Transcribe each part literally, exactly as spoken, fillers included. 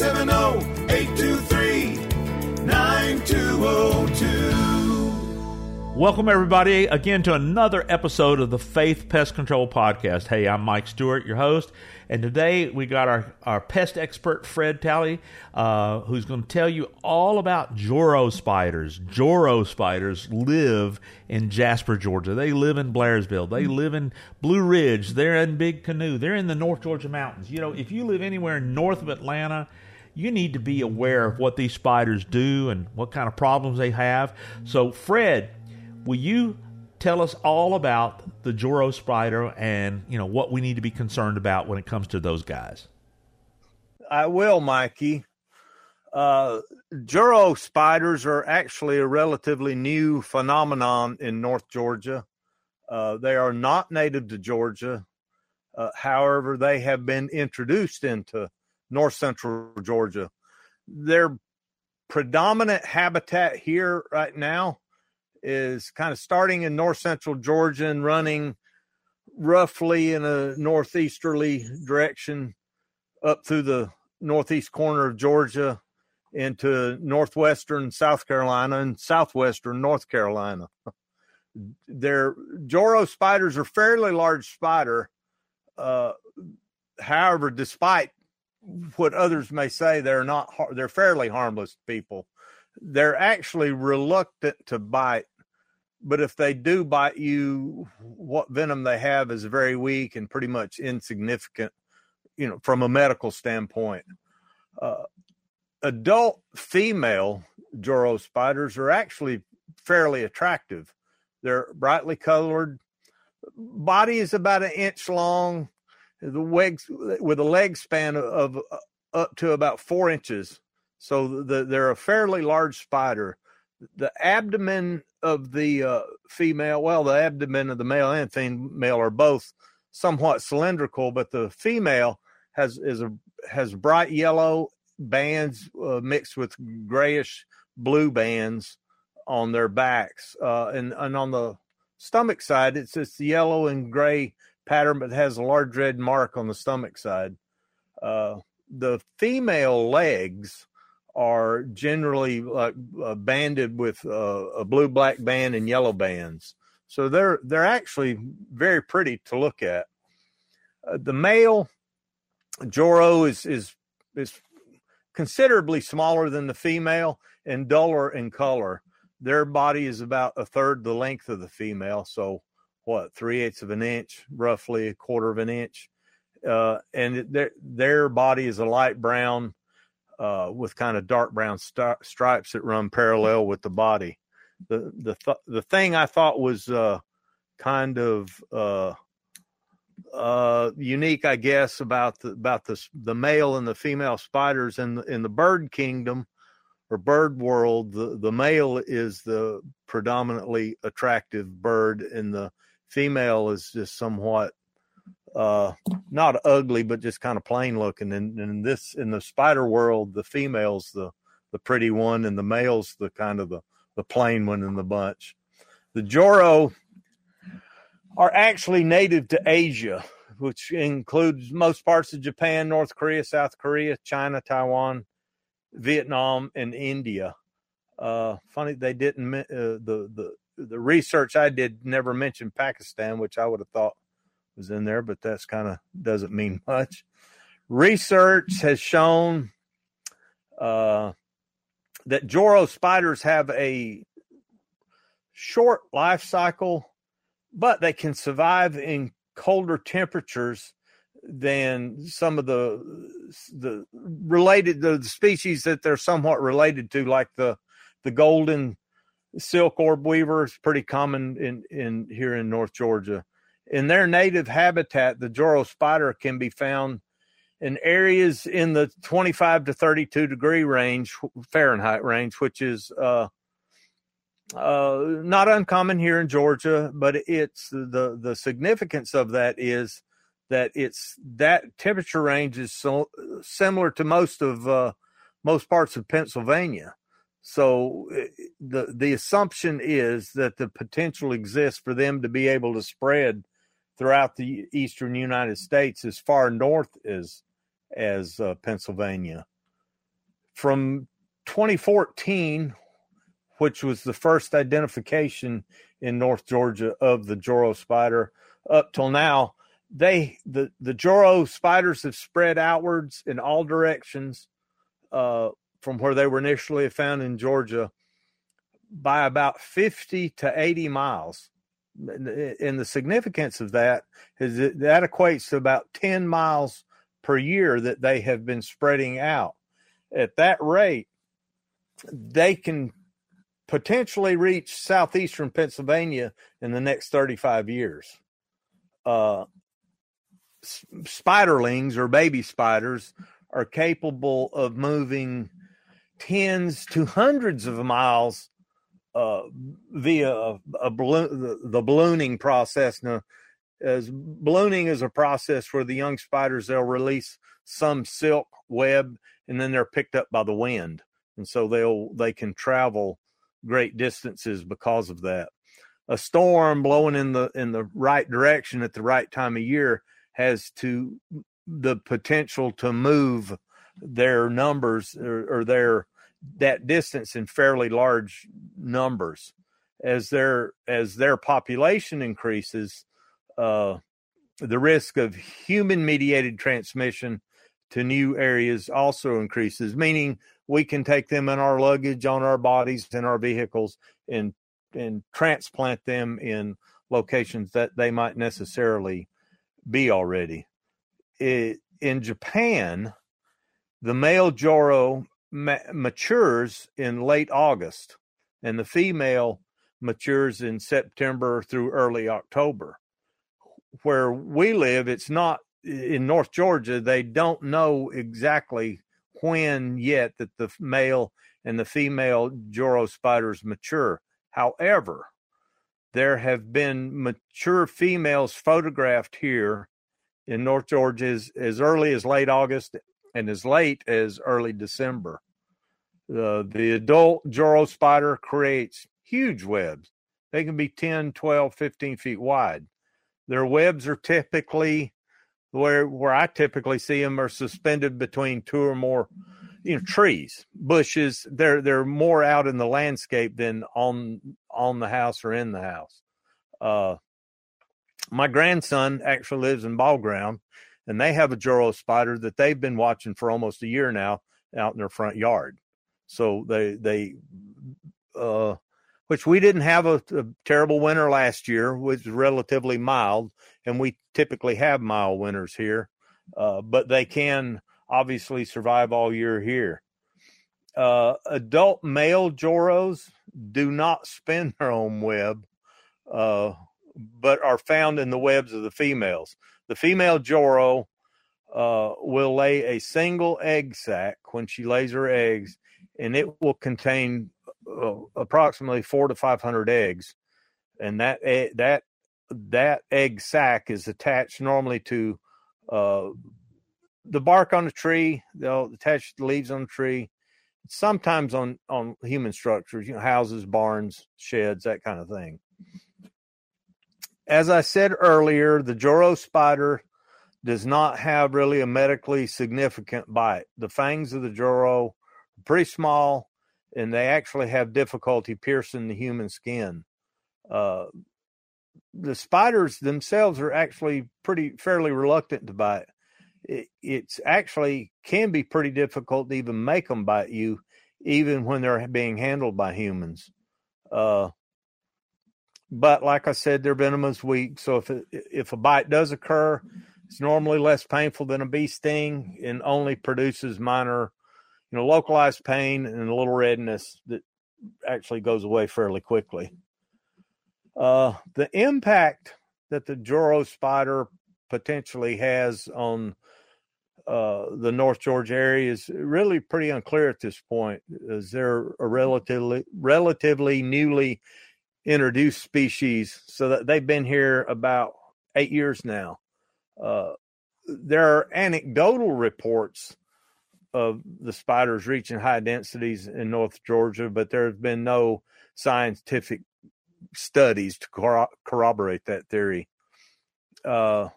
nine seven zero, eight two three, nine two zero two. Welcome, everybody, again to another episode of the Faith Pest Control Podcast. Hey, I'm Mike Stewart, your host, and today we got our, our pest expert, Fred Talley, uh, who's going to tell you all about Joro spiders. Joro spiders live in Jasper, Georgia. They live in Blairsville. They live in Blue Ridge. They're in Big Canoe. They're in the North Georgia mountains. You know, if you live anywhere north of Atlanta, you need to be aware of what these spiders do and what kind of problems they have. So, Fred, will you tell us all about the Joro spider and, you know, what we need to be concerned about when it comes to those guys? I will, Mikey. Uh, Joro spiders are actually a relatively new phenomenon in North Georgia. Uh, they are not native to Georgia. Uh, however, they have been introduced into North Central Georgia. Their predominant habitat here right now is kind of starting in North Central Georgia and running roughly in a northeasterly direction up through the northeast corner of Georgia into northwestern South Carolina and southwestern North Carolina. Their Joro spiders are fairly large spider. Uh, however, despite what others may say, they're not, they're fairly harmless people. They're actually reluctant to bite, but if they do bite you, what venom they have is very weak and pretty much insignificant, you know, from a medical standpoint. Uh, adult female Joro spiders are actually fairly attractive. They're brightly colored. Body is about an inch long, the legs with a leg span of uh, up to about four inches. So the, they're a fairly large spider. The abdomen of the uh, female, well, the abdomen of the male and female are both somewhat cylindrical, but the female has is a has bright yellow bands uh, mixed with grayish blue bands on their backs, uh, and and on the stomach side, it's it's yellow and gray pattern, but has a large red mark on the stomach side. Uh, the female legs are generally uh, uh, banded with uh, a blue, black band and yellow bands. So they're, they're actually very pretty to look at. Uh, the male Joro is, is, is considerably smaller than the female and duller in color. Their body is about a third the length of the female. So what, three-eighths of an inch, roughly a quarter of an inch. Uh, and their their body is a light brown uh, with kind of dark brown st- stripes that run parallel with the body. The the th- the thing I thought was uh, kind of uh, uh, unique, I guess, about the, about the, the male and the female spiders in the, in the bird kingdom or bird world, the, the male is the predominantly attractive bird, and the female is just somewhat, uh, not ugly, but just kind of plain looking. And in this, in the spider world, the female's the, the pretty one and the male's the kind of the, the plain one in the bunch. The Joro are actually native to Asia, which includes most parts of Japan, North Korea, South Korea, China, Taiwan, Vietnam, and India. Uh, funny, they didn't, uh, the, the, the research I did never mentioned Pakistan, which I would have thought was in there, but that's kind of doesn't mean much. Research has shown uh, that Joro spiders have a short life cycle, but they can survive in colder temperatures than some of the the related the species that they're somewhat related to, like the the golden silk orb weaver is pretty common in, in here in North Georgia. In their native habitat, the Joro spider can be found in areas in the twenty-five to thirty-two degree range, Fahrenheit range, which is uh, uh, not uncommon here in Georgia, but it's the, the significance of that is that it's that temperature range is so similar to most of uh, most parts of Pennsylvania. So the the assumption is that the potential exists for them to be able to spread throughout the eastern United States as far north as as uh, Pennsylvania. from twenty fourteen, which was the first identification in North Georgia of the Joro spider, up till now, they the, the Joro spiders have spread outwards in all directions uh, from where they were initially found in Georgia by about fifty to eighty miles. And the significance of that is that, that equates to about ten miles per year that they have been spreading out. At that rate, they can potentially reach southeastern Pennsylvania in the next thirty-five years. Uh, spiderlings or baby spiders are capable of moving tens to hundreds of miles uh, via a, a balloon, the, the ballooning process. Now, as ballooning is a process where the young spiders, they'll release some silk web and then they're picked up by the wind. And so they'll, they can travel great distances because of that. A storm blowing in the in the right direction at the right time of year has to the potential to move their numbers or, or their that distance in fairly large numbers. As their as their population increases, uh, the risk of human-mediated transmission to new areas also increases, meaning we can take them in our luggage, on our bodies, in our vehicles, and and transplant them in locations that they might necessarily be already. It, in Japan, the male Joro ma- matures in late August, and the female matures in September through early October. Where we live, it's not in North Georgia. They don't know exactly when yet that the male and the female Joro spiders mature. However, there have been mature females photographed here in North Georgia as, as early as late August and as late as early December. Uh, the adult Joro spider creates huge webs. They can be ten, twelve, fifteen feet wide. Their webs are typically, where where I typically see them, are suspended between two or more you know, trees, bushes. They're they're more out in the landscape than on on the house or in the house. Uh, my grandson actually lives in Ball Ground, and they have a Joro spider that they've been watching for almost a year now out in their front yard. So they they, uh, which we didn't have a, a terrible winter last year, which was relatively mild, and we typically have mild winters here, uh, but they can obviously survive all year here. Uh, adult male Joros do not spin their own web, uh, but are found in the webs of the females. The female Joro uh, will lay a single egg sac when she lays her eggs, and it will contain uh, approximately four to five hundred eggs. And that e- that that egg sac is attached normally to uh, the bark on the tree. They'll attach the leaves on the tree, sometimes on, on human structures, you know, houses, barns, sheds, that kind of thing. As I said earlier, the Joro spider does not have really a medically significant bite. The fangs of the Joro are pretty small, and they actually have difficulty piercing the human skin. Uh, the spiders themselves are actually pretty fairly reluctant to bite. It's actually can be pretty difficult to even make them bite you, even when they're being handled by humans. Uh, but like I said, their venom is weak. So if, it, if a bite does occur, it's normally less painful than a bee sting and only produces minor, you know, localized pain and a little redness that actually goes away fairly quickly. Uh, the impact that the Joro spider potentially has on Uh, the North Georgia area is really pretty unclear at this point, as they're a relatively relatively newly introduced species. So that they've been here about eight years now. Uh, there are anecdotal reports of the spiders reaching high densities in North Georgia, but there have been no scientific studies to corro- corroborate that theory. Uh,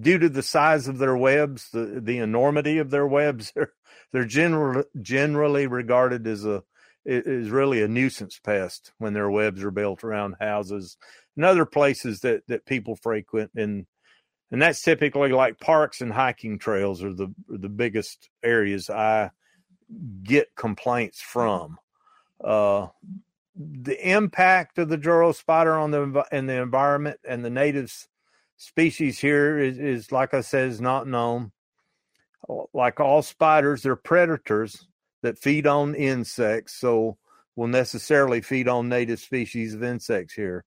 due to the size of their webs, the, the enormity of their webs, they're, they're generally generally regarded as a is really a nuisance pest when their webs are built around houses and other places that, that people frequent. And and that's typically like parks and hiking trails are the are the biggest areas I get complaints from. Uh, the impact of the Joro spider on the and the environment and the native species here is, is like I said, is not known. Like all spiders, they're predators that feed on insects, so will necessarily feed on native species of insects here.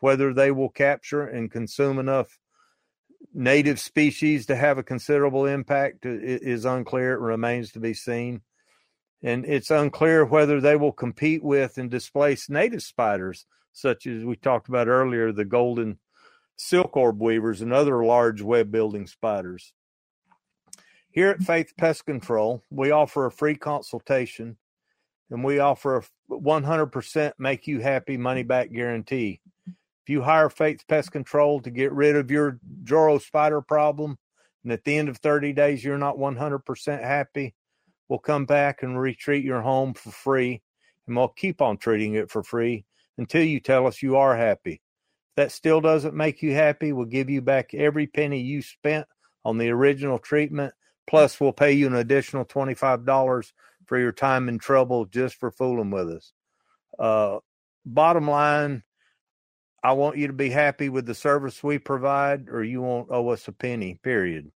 Whether they will capture and consume enough native species to have a considerable impact is unclear. It remains to be seen. And it's unclear whether they will compete with and displace native spiders, such as we talked about earlier, the golden silk orb weavers and other large web-building spiders. Here at Faith Pest Control, we offer a free consultation, and we offer a one hundred percent make-you-happy money-back guarantee. If you hire Faith Pest Control to get rid of your Joro spider problem, and at the end of thirty days you're not one hundred percent happy, we'll come back and retreat your home for free, and we'll keep on treating it for free until you tell us you are happy. If that still doesn't make you happy, we'll give you back every penny you spent on the original treatment, plus we'll pay you an additional twenty-five dollars for your time and trouble just for fooling with us. Uh, bottom line, I want you to be happy with the service we provide, or you won't owe us a penny, period.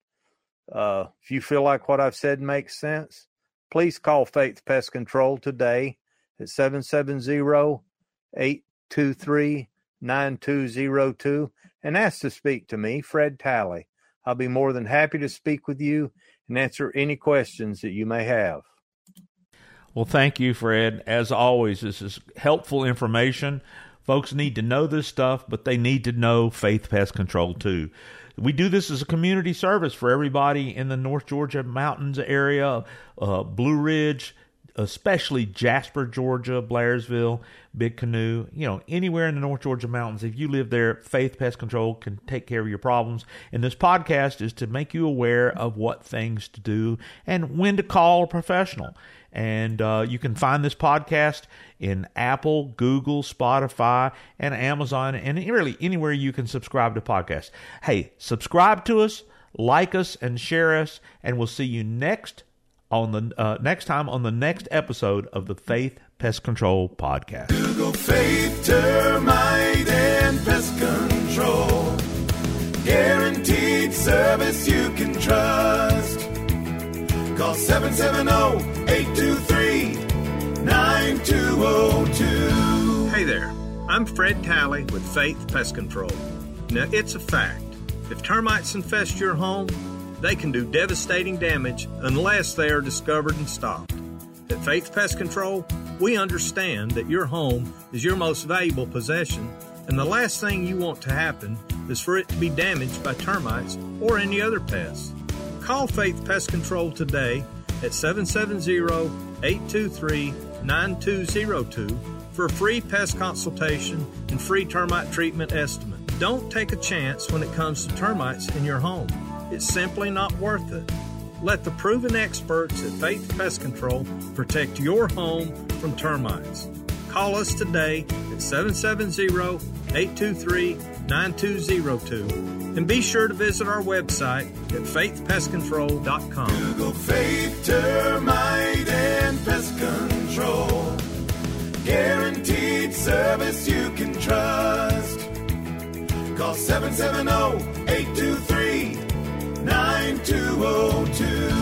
Uh, if you feel like what I've said makes sense, please call Faith Pest Control today at seven seven zero, eight two three, nine two zero two and ask to speak to me, Fred Talley. I'll be more than happy to speak with you and answer any questions that you may have. Well, thank you, Fred. As always, this is helpful information. Folks need to know this stuff, but they need to know Faith Pest Control, too. We do this as a community service for everybody in the North Georgia Mountains area, uh, Blue Ridge, especially Jasper, Georgia, Blairsville, Big Canoe, you know, anywhere in the North Georgia Mountains. If you live there, Faith Pest Control can take care of your problems. And this podcast is to make you aware of what things to do and when to call a professional. And uh, you can find this podcast in Apple, Google, Spotify, and Amazon, and really anywhere you can subscribe to podcasts. Hey, subscribe to us, like us, and share us, and we'll see you next on the uh, next time on the next episode of the Faith Pest Control Podcast. Google Faith, Termite, and Pest Control. Guaranteed service you can trust. Call seven seven zero, eight two three, nine two zero two. Hey there, I'm Fred Talley with Faith Pest Control. Now, it's a fact. If termites infest your home, they can do devastating damage unless they are discovered and stopped. At Faith Pest Control, we understand that your home is your most valuable possession, and the last thing you want to happen is for it to be damaged by termites or any other pests. Call Faith Pest Control today at seven seven zero, eight two three, nine two zero two for a free pest consultation and free termite treatment estimate. Don't take a chance when it comes to termites in your home. It's simply not worth it. Let the proven experts at Faith Pest Control protect your home from termites. Call us today at seven seven zero, eight two three, nine two zero two. And be sure to visit our website at faith pest control dot com. Google Faith, Termite, and Pest Control. Guaranteed service you can trust. Call seven seven zero, eight two three, nine two zero two.